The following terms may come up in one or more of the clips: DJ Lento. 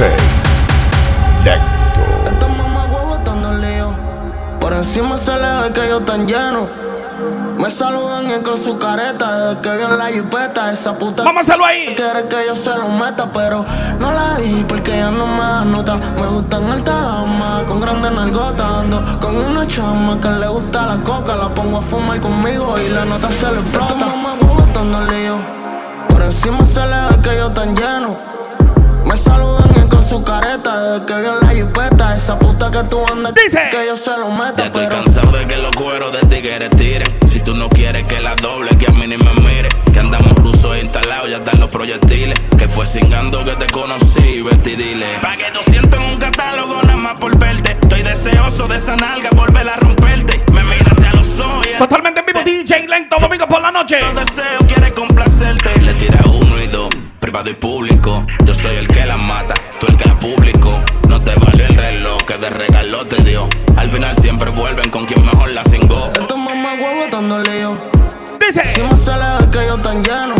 DJ Lento. Estos mamagüevos tan dolidos, por encima se les ve que yo tan lleno. Me saludan y con su careta, desde que vio la jipeta. Esa puta quiere que yo se lo meta, pero no la di porque ya no me da nota. Me gustan altas damas, con grandes nalgotas. Ando con una chama que le gusta la coca. La pongo a fumar conmigo y la nota se le explota. Estos mamagüevos tan dolidos, por encima se les ve que yo tan lleno. Me saludan y con su careta, desde que vio la jipeta. Esa puta que tú andas, dice que yo se lo meta. Estoy cansado de que los cueros de tigres tiren. Si tú no quieres que la doble, que a mí ni me mire. Que andamos rusos instalados, ya están los proyectiles. Que fue cingando que te conocí y vestidile. Pagué 200 en un catálogo, nada más por verte. Estoy deseoso de esa nalga, volver a romperte. Me miraste a los ojos y totalmente en vivo, DJ Lento, domingo por la noche. No deseo, quiere complacerte. Le tira uno y dos, privado y público. Yo soy el que la mata, tú el que la publicó. No te valió el reloj que de regalo te dio. Al final siempre vuelven con quien mejor la cingó. Estos mamagüevos tan dolidos, dice, si me sale que yo tan lleno.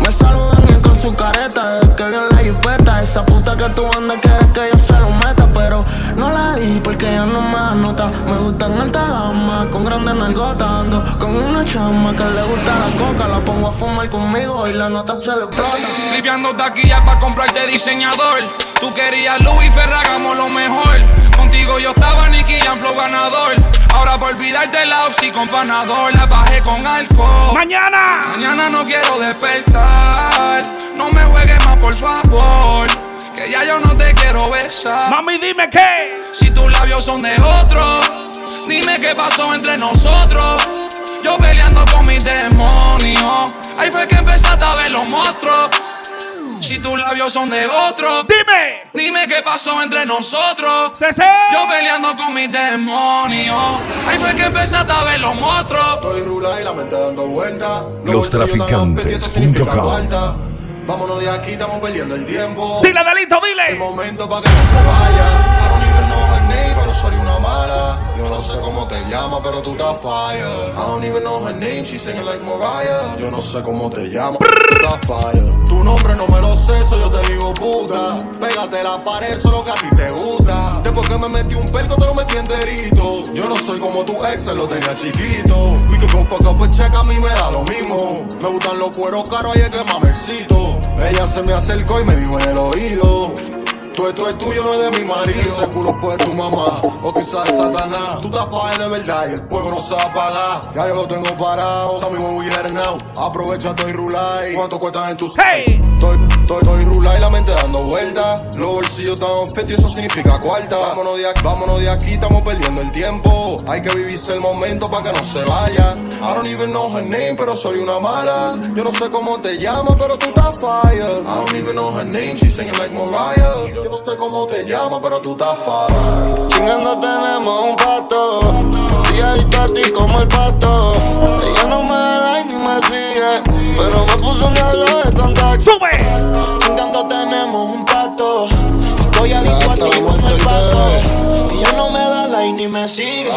Me saludan y con su careta, desde que vio la jipeta. Esa puta que tú andas quiere que yo se lo meta, pero no la di porque ya no me anota. Me gustan altas damas, con grandes nalgotas. Ando con una chama que le gusta la coca. La pongo a fumar conmigo y la nota se le explota. Flipeando taquilla pa' comprarte diseñador. Tú querías Louis Ferragamo, lo mejor. Contigo yo estaba Nicky Jam, flow ganador. Ahora por olvidarte la Oxy con Panadol. La bajé con alcohol. Mañana no quiero despertar. No me juegues más, por favor, que ya yo no te quiero besar. Mami, dime qué. Si tus labios son de otro, dime qué pasó entre nosotros. Yo peleando con mis demonios, ahí fue que empezaste a ver los monstruos. Si tus labios son de otro, dime qué pasó entre nosotros. Yo peleando con mis demonios, ahí fue que empezaste a ver los monstruos. Estoy rula y la mente dando vueltas. LosTraficantes.com. Vámonos de aquí, estamos perdiendo el tiempo. Dile, Delito, dile. El momento para que no se vaya. Para unirnos al ney, pero soy una mala. Yo no sé cómo te llamas, pero tú estás fire. I don't even know her name, she's singing like Mariah. Yo no sé cómo te llamas, tú estás fire. Tu nombre no me lo sé, soy yo te digo puta. Pégate la pared, eso es lo que a ti te gusta. Después que me metí un perco, te lo metí enterito. Yo no soy como tu ex, se lo tenía chiquito. We could go fuck up with check, a mí me da lo mismo. Me gustan los cueros caros, y es que mamercito. Ella se me acercó y me dijo en el oído: tú esto es tuyo, no es de mi marido. Ese culo fue de tu mamá, o quizás Satanás. Tú estás falla de verdad y el fuego no se va a apagar. Ya yo lo tengo parado, so me when we heading out. Aprovecha, estoy rulay. ¿Cuánto cuestan en tus? Hey. Estoy rulay, la mente dando vueltas. Los bolsillos están fit y eso significa cuarta. Vámonos de aquí, estamos perdiendo el tiempo. Hay que vivirse el momento para que no se vaya. I don't even know her name, pero soy una mala. Yo no sé cómo te llamas, pero tú estás fire. I don't even know her name, she's singing like Mariah. Yo no sé cómo te llamo, pero tú estás fada. Chingando tenemos un pato. Ella adicta a ti como el pato. Ella no me da like ni me sigue, pero me puso un diablo de contacto. ¡Sube! Chingando tenemos un pato. Estoy adicto a ti como el pato. Ella no me da like ni me sigue,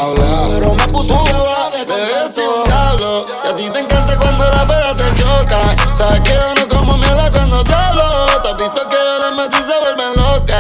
pero me puso un diablo de contacto. Y a ti te encanta cuando la pera te choca. Sabes que yo no como mierda cuando te hablo. Te has visto que yo la metí y se vuelve loca.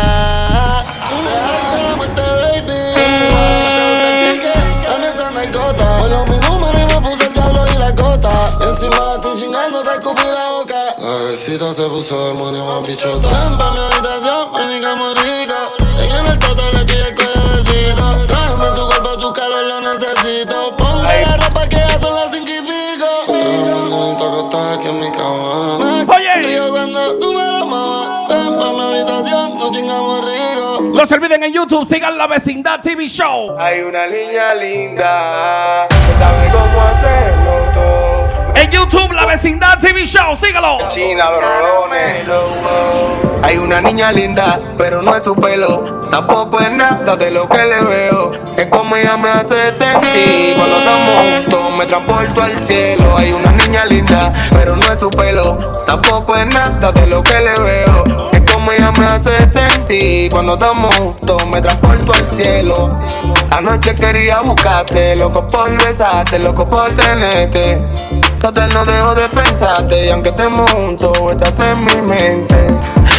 Encima de ti chingando te escupí la boca. La besita se puso de money más bichota. Ven pa' mi habitación, manigamos rico. Ella en el toto le estoy el cuello besito. Trájame tu cuerpo, tu calor, lo necesito. Ponte la ropa que ya son las 5:05. Entre los mañanitos acostadas aquí en mi cama. Oye, río cuando tú me lo mamás. Ven pa' mi habitación, nos chingamos rico. No se olviden en YouTube, sigan La Vecindad TV Show. Hay una niña linda que sabe cómo hacerlo todo. En YouTube, La Vecindad TV Show, sígalo. China, brolones. Hay una niña linda, pero no es tu pelo. Tampoco es nada de lo que le veo. Es como ella me hace sentir. Cuando estamos juntos, me transporto al cielo. Hay una niña linda, pero no es tu pelo. Tampoco es nada de lo que le veo. Es como ella me hace sentir. Cuando estamos juntos, me transporto al cielo. Anoche quería buscarte, loco por besarte, loco por tenerte. No dejo de pensarte, y aunque estemos juntos, estás en mi mente.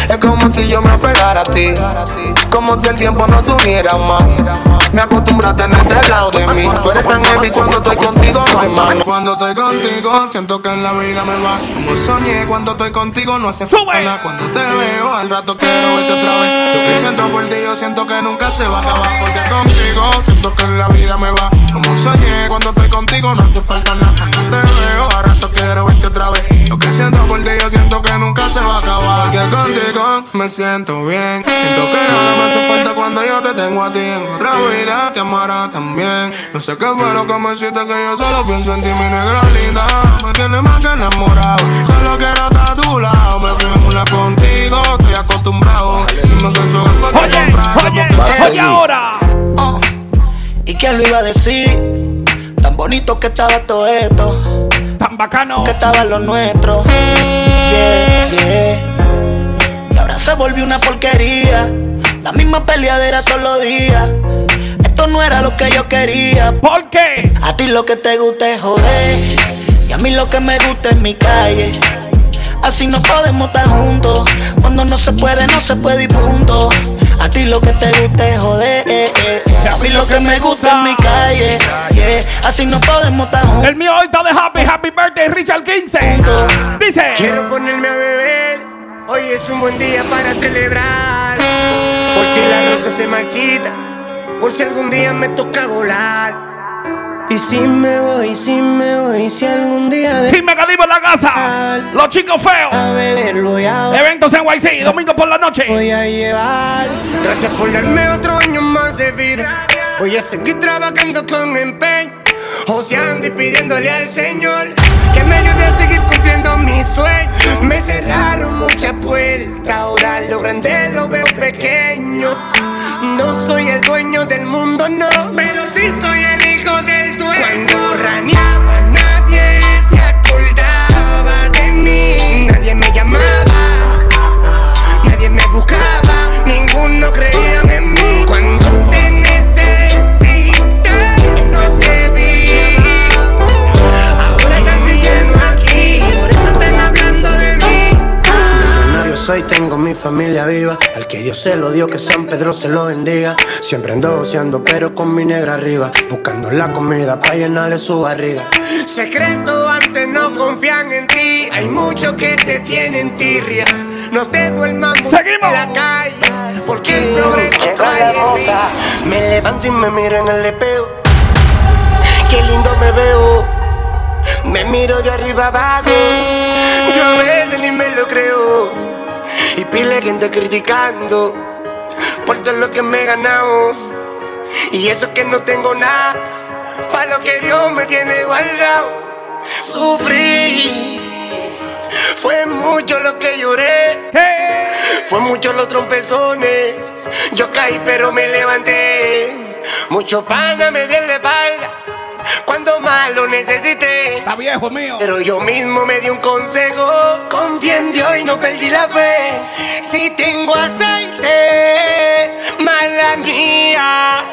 Es como Si yo me apegara a ti, como si el tiempo no tuviera más. Me acostumbro a tenerte al lado de mí. Tú eres tan heavy, cuando estoy contigo no hay más. Cuando estoy contigo siento que en la vida me va. Como soñé, cuando estoy contigo no hace falta. Cuando te veo al rato quiero verte otra vez. Lo que siento por ti yo siento que nunca se va a acabar. Porque contigo siento que en la vida me va. Como soñé, cuando estoy contigo no hace falta nada. Cuando te veo al rato quiero verte otra vez. Lo que siento por ti yo siento que nunca se va a acabar. Porque contigo me siento bien. Siento que nada me hace falta cuando yo te tengo a ti. En otra vida te amará también. No sé qué fue lo que me hiciste que yo solo pienso en ti, mi negra linda. Me tienes más que enamorado. Solo quiero estar a tu lado. Me fui en una contigo, estoy acostumbrado. Dime que eso fue que oye, ahora oh. ¿Y quién lo iba a decir? Tan bonito que estaba todo esto. Tan bacano que estaba lo nuestro. Yeah, yeah. Se volvió una porquería, la misma peleadera todos los días. Esto no era lo que yo quería. ¿Por qué? A ti lo que te gusta es joder, y a mí lo que me gusta es mi calle. Así no podemos estar juntos. Cuando no se puede, no se puede y punto. A ti lo que te gusta es joder, a mí lo que me gusta es mi calle, yeah. Así no podemos estar juntos. El mío hoy está de happy birthday, Richard 15. Dice: quiero ponerme a beber. Hoy es un buen día para celebrar. Por si la rosa se marchita, por si algún día me toca volar. Y si me voy, si me voy, si algún día de... Si me cadimos en la casa, los chicos feos a beber, voy a... Eventos en YC, domingo por la noche. Voy a llevar. Gracias por darme otro año más de vida. Voy a seguir trabajando con empeño, oseando y pidiéndole al Señor que me ayude a seguir cumpliendo mis sueños. Me cerraron muchas puertas, ahora lo grande lo veo pequeño. No soy el dueño del mundo, no, pero sí soy el hijo del dueño. Cuando raneaba nadie se acordaba de mí. Nadie me llamaba, nadie me buscaba, ninguno creía en mí. Cuando te necesitaba no te vi. Hoy tengo mi familia viva, al que Dios se lo dio, que San Pedro se lo bendiga. Siempre ando oceando, pero con mi negra arriba, buscando la comida pa' llenarle su barriga. Secreto, antes no confían en ti, hay muchos que te tienen tirria. No te duermas mucho en la calle, porque el progreso trae vida. Me levanto y me miro en el espejo, qué lindo me veo. Me miro de arriba abajo, yo a veces ni me lo creo. Y pile gente criticando por todo lo que me he ganado. Y eso que no tengo nada, pa' lo que Dios me tiene guardado. Sufrí, fue mucho lo que lloré, fue mucho los trompezones. Yo caí pero me levanté. Mucho pana me dio en la espalda cuando más lo necesité. Está viejo mío. Pero yo mismo me di un consejo: confía en Dios y no perdí la fe. Si tengo aceite, mala mía.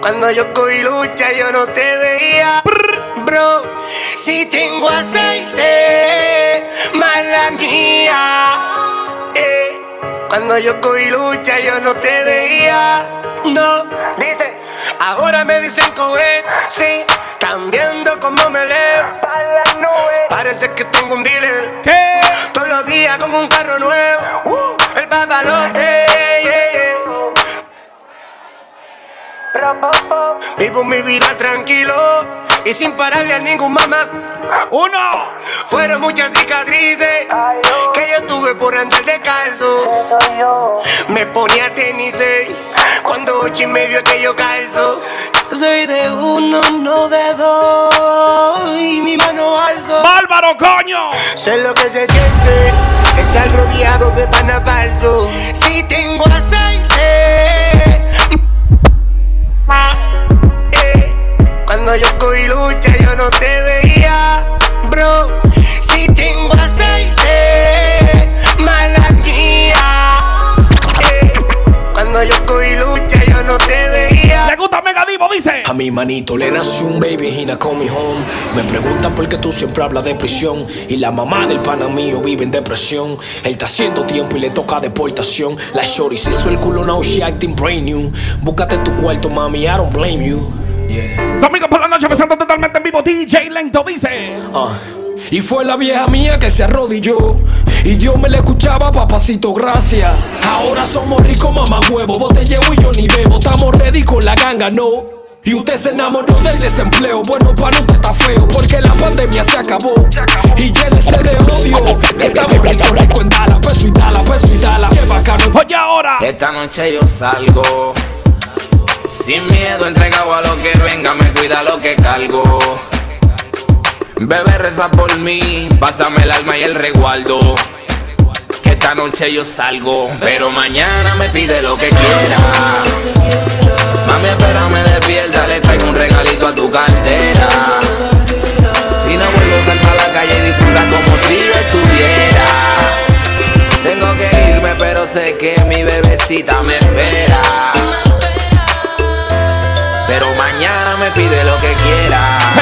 Cuando yo cogí lucha yo no te veía, bro. Si tengo aceite, mala mía. Cuando yo cogí lucha yo no te veía, no. Dice. Ahora me dicen cohet, sí. Están viendo cómo me leo. Parece que tengo un dealer. ¿Qué? Todos los días con un carro nuevo. El papalote. Vivo mi vida tranquilo y sin pararle a ningún mamá. Uno, fueron muchas cicatrices que yo tuve por andar descalzo. Me ponía tenis cuando 8:30 es que yo calzo. Soy de uno, no de dos, y mi mano alzo. ¡Bárbaro, coño! Sé lo que se siente estar rodeado de pana falso. Si tengo aceite. Cuando yo cogí lucha yo no te veía, bro. Si tengo aceite, mala mía. Cuando yo cogí lucha yo no te veía. Le gusta Megadivo, dice. mi manito le nació un baby y na call me home. Me preguntan por qué tú siempre hablas de prisión y la mamá del pana mío vive en depresión. Él está haciendo tiempo y le toca deportación. La shorty se hizo el culo, now she acting brand new. Búscate tu cuarto, mami, I don't blame you. Yeah. Domingo por la noche presentando totalmente en vivo DJ Lento dice. Y fue la vieja mía que se arrodilló y Dios me le escuchaba, papacito, gracias. Ahora somos ricos, mamá huevo. Vos te llevo y yo ni bebo. Estamos ready con la ganga, no. Y usted se enamoró del desempleo. Bueno, para usted está feo, porque la pandemia se acabó. Y llénese de odio. Estamos ricos, ricos en Dala. Peso y Dala, peso y Dala. Qué bacano. Oye, ahora. Esta noche yo salgo sin miedo, entregado a lo que venga. Me cuida lo que cargo. Bebé, reza por mí, pásame el alma y el resguardo. Que esta noche yo salgo, pero mañana me pide lo que quiera. Mami, espérame despierta, le traigo un regalito a tu cartera. Si no vuelvo, sal pa' la calle y disfruta como si yo estuviera. Tengo que irme, pero sé que mi bebecita me espera. Pero mañana me pide lo que quiera.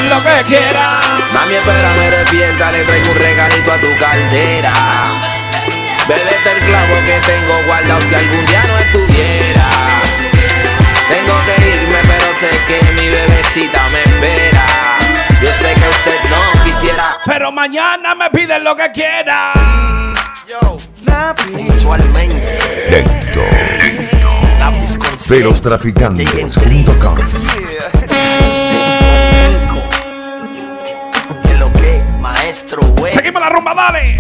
Lo que quiera. Mami, espérame, despierta, le traigo un regalito a tu cartera. Bébete el clavo que tengo guardado si algún día no estuviera. Tengo que irme, pero sé que mi bebecita me espera. Yo sé que usted no quisiera, pero mañana me piden lo que quiera. Yo, sensualmente. Lento. De LosTraficantes.com. Seguimos la rumba, dale.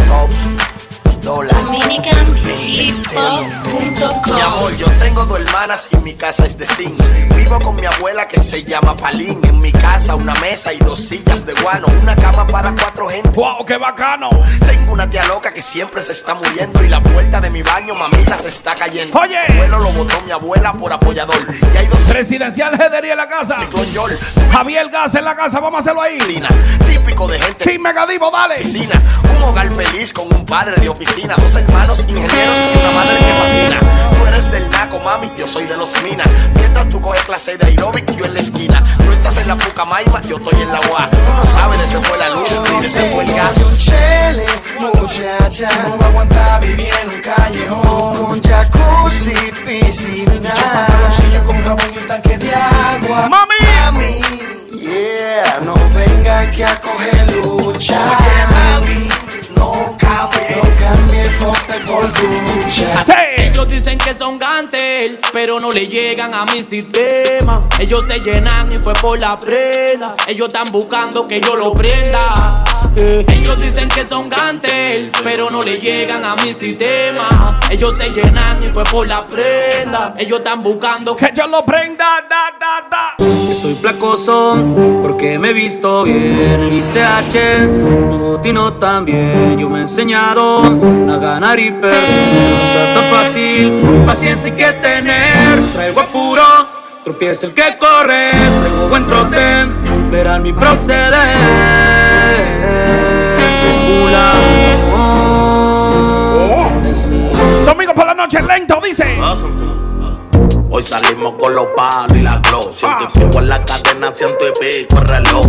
DominicanHipHop.com. Mi amor, yo tengo 2 hermanas y mi casa es de zinc. Vivo con mi abuela que se llama Palín. En mi casa una mesa y 2 sillas de guano. Una cama para 4 gente. ¡Wow, qué bacano! Tengo una tía loca que siempre se está muriendo y la puerta de mi baño, mamita, se está cayendo. Oye, mi abuelo lo botó mi abuela por apoyador. Y hay 2 Presidencial Jedería en la casa. Javier Gas en la casa, vamos a hacerlo ahí. Típico de gente. Sí, Megadivo, dale. Piscina. Un hogar feliz con un padre de oficina, 2 hermanos ingenieros y una madre que fascina. Tú eres del Naco, mami, yo soy de los Minas. Mientras tú coges clase de aeróbic, yo en la esquina. Tú estás en la Pucamaima, yo estoy en la UA. Tú no sabes, de se fue la luz y de se fue el gas. Chele, muchacha, no va a aguantar vivir en un callejón con jacuzzi, piscina, chilla con jabón y un tanque de agua. ¡Mami! Yeah, no venga aquí a coger lucha. Oye, mami, no cambie, ponte por ducha. Sí. Ellos dicen que son gantel, pero no le llegan a mi sistema. Ellos se llenan y fue por la prenda. Ellos están buscando que yo lo prenda. Ellos dicen que son gantel, pero no le llegan a mi sistema. Ellos se llenan y fue por la prenda. Ellos están buscando que yo lo prenda, Que soy placoso porque me he visto bien. Y CH, Notino también. Yo me he enseñado a ganar y perder. No está tan fácil, paciencia hay que tener. Traigo apuro, tropieza el que corre. Traigo buen trote, verán mi proceder. Domingo por la noche, Lento dice. Hoy salimos con los palos y la glow. 100 y pico en la cadena, 100 y pico el reloj.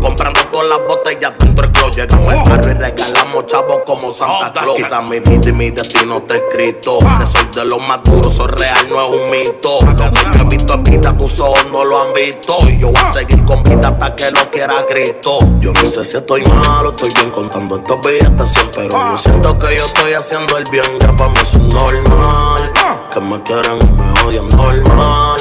Compramos todas las botellas dentro del club. Llegamos al barrio y regalamos chavos como Santa Claus. Quizás mi vida y mi destino está escrito. Que soy de los más duros, soy real, no es un mito. Lo que he visto en vida, tus ojos no lo han visto. Y yo voy a seguir con vida hasta que no quiera Cristo. Yo no sé si estoy mal o estoy bien contando estos billetes, pero yo siento que yo estoy haciendo el bien. Ya para mí es normal. Que me quieran y me odian normal.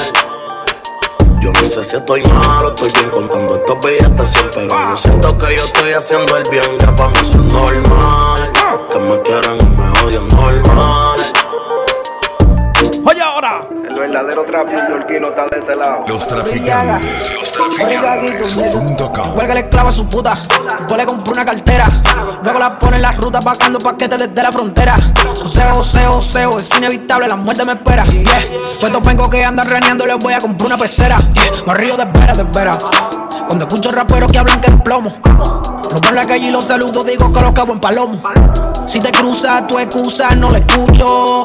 Yo no sé si estoy mal o estoy bien contando estos billetes, pero yo siento que yo estoy haciendo el bien. Ya para mí es normal. Que me quieran y me odian normal. Oye ahora, el verdadero trapito, el Kino está de este lado. Los traficantes. Cuelga le clava a su puta, yo le compro una cartera. Luego la pone en la ruta, bajando paquetes desde la frontera. Joseo, es inevitable, la muerte me espera. Pues estos pencos que andan raneando, les voy a comprar una pecera. Me río de veras. Cuando escucho raperos que hablan que es plomo, los veo en la calle y los saludo, digo que los cago en palomo. Si te cruzas tu excusa no la escucho,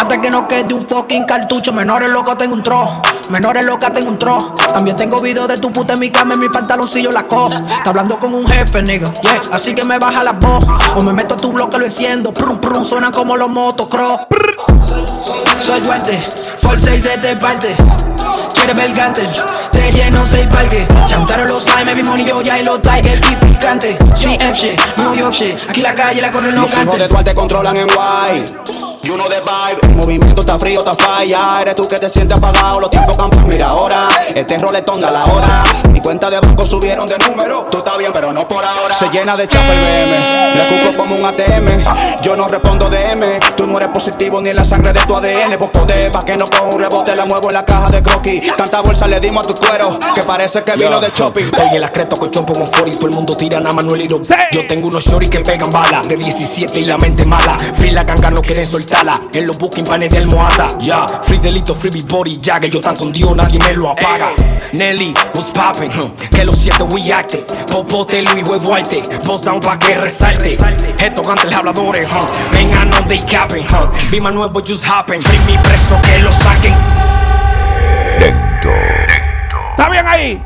hasta que no quede un fucking cartucho. Menores locos tengo un tro, menores locas tengo un tro. También tengo videos de tu puta en mi cama, en mi pantaloncillo la cojo. Está hablando con un jefe, nigga, yeah, así que me baja la voz. O me meto a tu bloque, lo enciendo, prum prum, suenan como los motocross. Soy Duarte, Force y se te parte. Quieres ver el Gantel, te lleno 6 parques. Chantaron los slime, mi money yo ya y los Tiger y picante. CF shit, New York shit, aquí la calle la corren los cantes. Los hijos de Duarte controlan en guay. You know the vibe, el movimiento está frío, está falla. Eres tú que te sientes apagado, los tiempos campan, mira ahora. Este roletón da la hora, mi cuenta de banco subieron de número. Tú estás bien, pero no por ahora. Se llena de chapa el BM, le cupo como un ATM. Yo no respondo DM, tú no eres positivo ni en la sangre de tu ADN. Por poder, pa' que no cojo un rebote, la muevo en la caja de croquis. Tanta bolsa le dimos a tu cuero, que parece que vino de shopping. Oye, las cretas con chompo con 40, todo el mundo tira a Manuel y no. Yo tengo unos shorty que pegan balas, de 17 y la mente mala. Fila ganga no quieren soltar. En los booking panes de almohada, ya, yeah. Free delito, free body, ya que yo tan con Dios, nadie me lo apaga. Nelly, what's poppin'? Que los 7 we acte. Popote, Luis, Web Duarte, boss down pa' que resalte. Estos cantantes habladores, vengan, no they capping. Be my nuevo, just happen. Free mi preso,